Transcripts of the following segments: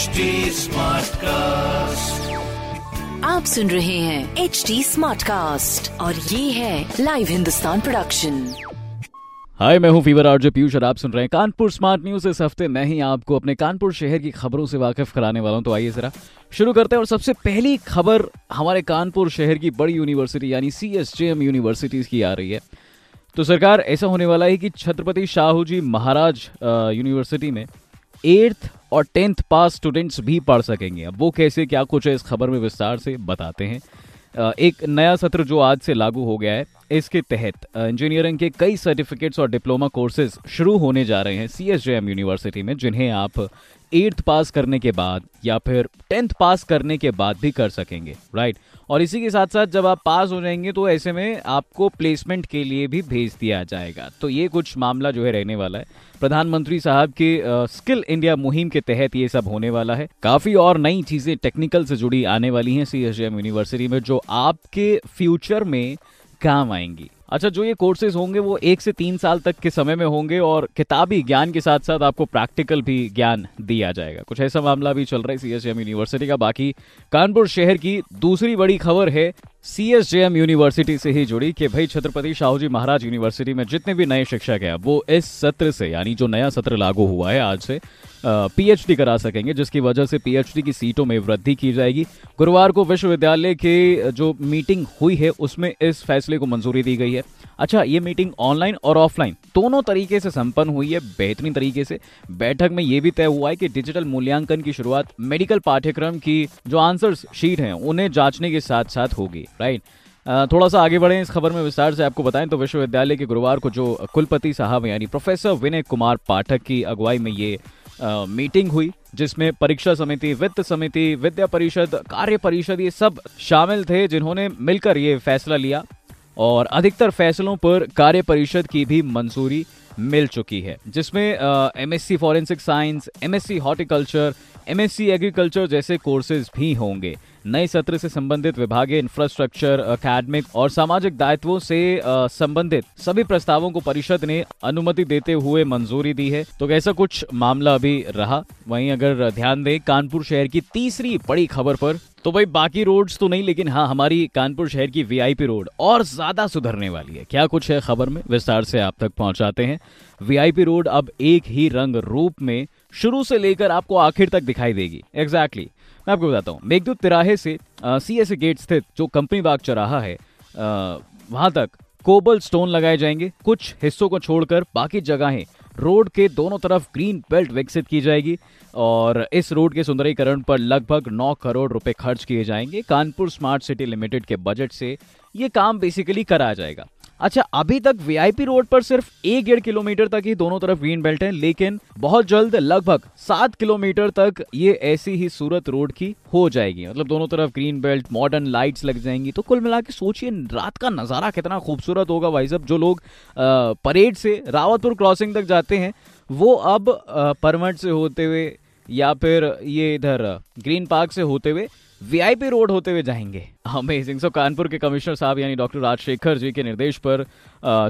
HT smart cast, आप सुन रहे हैं HT स्मार्ट कास्ट और ये है लाइव हिंदुस्तान प्रोडक्शन। हाय, मैं हूँ फीवर आरजे पीयूष और आप सुन रहे हैं कानपुर स्मार्ट न्यूज। इस हफ्ते मैं ही आपको अपने कानपुर शहर की खबरों से वाकिफ कराने वाला हूँ, तो आइए जरा शुरू करते हैं। और सबसे पहली खबर हमारे कानपुर शहर की बड़ी यूनिवर्सिटी यानी CSJM यूनिवर्सिटीज की आ रही है। तो सरकार, ऐसा होने वाला है कि छत्रपति शाहूजी महाराज यूनिवर्सिटी में 8th और 10th पास स्टूडेंट्स भी पढ़ सकेंगे। अब वो कैसे, क्या कुछ है, इस खबर में विस्तार से बताते हैं। एक नया सत्र जो आज से लागू हो गया है, इसके तहत इंजीनियरिंग के कई सर्टिफिकेट्स और डिप्लोमा कोर्सेज शुरू होने जा रहे हैं CSJM यूनिवर्सिटी में, जिन्हें आप 8th पास करने के बाद या फिर 10th पास करने के बाद भी कर सकेंगे, राइट। और इसी के साथ साथ जब आप पास हो जाएंगे तो ऐसे में आपको प्लेसमेंट के लिए भी भेज दिया जाएगा। तो ये कुछ मामला जो है रहने वाला है। प्रधानमंत्री साहब के स्किल इंडिया मुहिम के तहत ये सब होने वाला है। काफ़ी और नई चीज़ें टेक्निकल से जुड़ी आने वाली हैं CSJM यूनिवर्सिटी में, जो आपके फ्यूचर में काम आएंगी। अच्छा, जो ये कोर्सेज होंगे वो 1 से 3 साल तक के समय में होंगे और किताबी ज्ञान के साथ साथ आपको प्रैक्टिकल भी ज्ञान दिया जाएगा। कुछ ऐसा मामला भी चल रहा है CSJM यूनिवर्सिटी का। बाकी कानपुर शहर की दूसरी बड़ी खबर है CSJM यूनिवर्सिटी से ही जुड़ी कि भाई छत्रपति शाहूजी महाराज यूनिवर्सिटी में जितने भी नए शिक्षक हैं वो इस सत्र से, यानी जो नया सत्र लागू हुआ है आज से, PhD करा सकेंगे, जिसकी वजह से PhD की सीटों में वृद्धि की जाएगी। गुरुवार को विश्वविद्यालय के जो मीटिंग हुई है उसमें इस फैसले को मंजूरी दी गई है। अच्छा, ये मीटिंग ऑनलाइन और ऑफलाइन दोनों तरीके से संपन्न हुई है, बेहतरीन तरीके से। बैठक में ये भी तय हुआ है कि डिजिटल मूल्यांकन की शुरुआत मेडिकल पाठ्यक्रम की जो आंसर शीट हैं उन्हें जांचने के साथ साथ होगी, राइट। थोड़ा सा आगे बढ़ें, इस खबर में विस्तार से आपको बताएं तो विश्वविद्यालय के गुरुवार को जो कुलपति साहब यानी प्रोफेसर विनय कुमार पाठक की अगुवाई में ये मीटिंग हुई, जिसमें परीक्षा समिति, वित्त समिति, विद्या परिषद, कार्य परिषद, ये सब शामिल थे, जिन्होंने मिलकर ये फैसला लिया। और अधिकतर फैसलों पर कार्य परिषद की भी मंजूरी मिल चुकी है, जिसमें MSc forensic science, MSc horticulture, MSc agriculture जैसे कोर्सेज भी होंगे। नए सत्र से संबंधित विभागीय, इंफ्रास्ट्रक्चर, अकेडमिक और सामाजिक दायित्वों से संबंधित सभी प्रस्तावों को परिषद ने अनुमति देते हुए मंजूरी दी है। तो ऐसा कुछ मामला भी रहा। वहीं अगर ध्यान दें कानपुर शहर की तीसरी बड़ी खबर पर, तो भाई बाकी रोड्स तो नहीं, लेकिन हाँ, हमारी कानपुर शहर की VIP रोड और ज्यादा सुधरने वाली है। क्या कुछ है खबर में, विस्तार से आप तक पहुंचाते हैं। VIP रोड अब एक ही रंग रूप में शुरू से लेकर आपको आखिर तक दिखाई देगी। एग्जैक्टली, मैं आपको बताता हूँ, मेघदूत तिराहे से CSA गेट स्थित जो कंपनी बाग चौराहा है वहां तक कोबल स्टोन लगाए जाएंगे। कुछ हिस्सों को छोड़कर बाकी जगहें रोड के दोनों तरफ ग्रीन बेल्ट विकसित की जाएगी और इस रोड के सुंदरीकरण पर लगभग 9 करोड़ रुपए खर्च किए जाएंगे। कानपुर स्मार्ट सिटी लिमिटेड के बजट से ये काम बेसिकली कराया जाएगा। अच्छा, अभी तक VIP रोड पर सिर्फ 1.5 किलोमीटर तक ही दोनों तरफ ग्रीन बेल्ट है, लेकिन बहुत जल्द लगभग 7 किलोमीटर तक ये ऐसी ही सूरत रोड की हो जाएगी। मतलब दोनों तरफ ग्रीन बेल्ट, मॉडर्न लाइट्स लग जाएंगी। तो कुल मिला के सोचिए रात का नज़ारा कितना खूबसूरत होगा भाई साहब। जो लोग परेड से रावतपुर क्रॉसिंग तक जाते हैं वो अब परमट से होते हुए या फिर ये इधर ग्रीन पार्क से होते हुए VIP रोड होते हुए जाएंगे। अमेजिंग। सो कानपुर के कमिश्नर साहब यानी डॉक्टर राजशेखर जी के निर्देश पर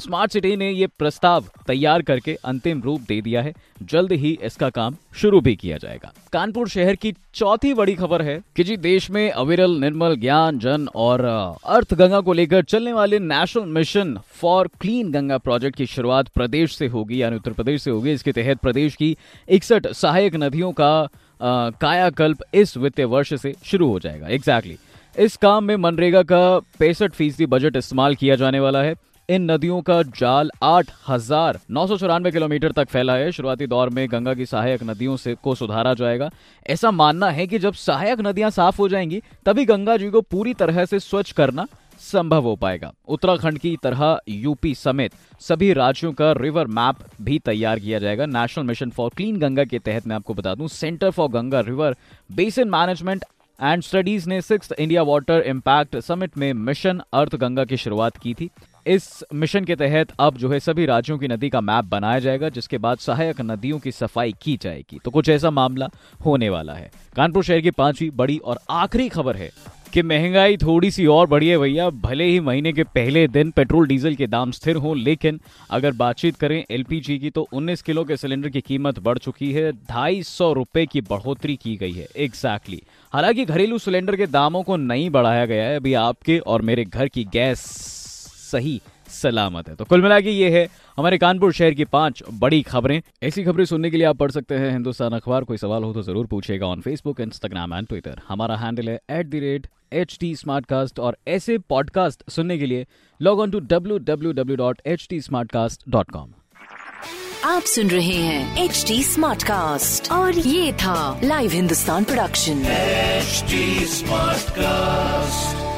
स्मार्ट सिटी ने ये प्रस्ताव तैयार करके अंतिम रूप दे दिया है। जल्द ही इसका काम शुरू भी किया जाएगा। कानपुर शहर की चौथी बड़ी खबर है कि जी देश में अविरल, निर्मल, ज्ञान, जन और अर्थ गंगा को लेकर चलने वाले national mission for clean Ganga project की शुरुआत प्रदेश से होगी, यानी उत्तर प्रदेश से होगी। इसके तहत प्रदेश की 61 सहायक नदियों का कायाकल्प इस वित्तीय वर्ष से शुरू हो जाएगा। एग्जैक्टली, इस काम में मनरेगा का 65% बजट इस्तेमाल किया जाने वाला है। इन नदियों का जाल 8,994 किलोमीटर तक फैला है। शुरुआती दौर में गंगा की सहायक नदियों से को सुधारा जाएगा। ऐसा मानना है कि जब सहायक नदियां साफ हो जाएंगी तभी गंगा जी को पूरी तरह से स्वच्छ करना संभव हो पाएगा। उत्तराखंड की तरह यूपी समेत सभी राज्यों का रिवर मैप भी तैयार किया जाएगा। National mission for clean Ganga के तहत मैं आपको बता दूं, centre for Ganga river basin management and studies ने 6th India water impact summit में मिशन अर्थ गंगा की शुरुआत की थी। इस मिशन के तहत अब जो है सभी राज्यों की नदी का मैप बनाया जाएगा, जिसके बाद सहायक नदियों की सफाई की जाएगी। तो कुछ ऐसा मामला होने वाला है। कानपुर शहर की 5वीं बड़ी और आखिरी खबर है कि महंगाई थोड़ी सी और बढ़ी है भैया, भले ही महीने के पहले दिन पेट्रोल डीजल के दाम स्थिर हों, लेकिन अगर बातचीत करें एलपीजी की तो 19 किलो के सिलेंडर की कीमत बढ़ चुकी है, 250 रुपये की बढ़ोतरी की गई है एग्जैक्टली। हालांकि घरेलू सिलेंडर के दामों को नहीं बढ़ाया गया है, अभी आपके और मेरे घर की गैस सही सलामत है। तो कुल मिला के ये है हमारे कानपुर शहर की 5 बड़ी खबरें। ऐसी खबरें सुनने के लिए आप पढ़ सकते हैं हिंदुस्तान अखबार। कोई सवाल हो तो जरूर पूछेगा on Facebook, Instagram and Twitter. हमारा हैंडल है @HT Smartcast। और ऐसे पॉडकास्ट सुनने के लिए लॉग ऑन टू www.htsmartcast.com। आप सुन रहे हैं HT Smartcast और ये था live Hindustan production HT Smartcast।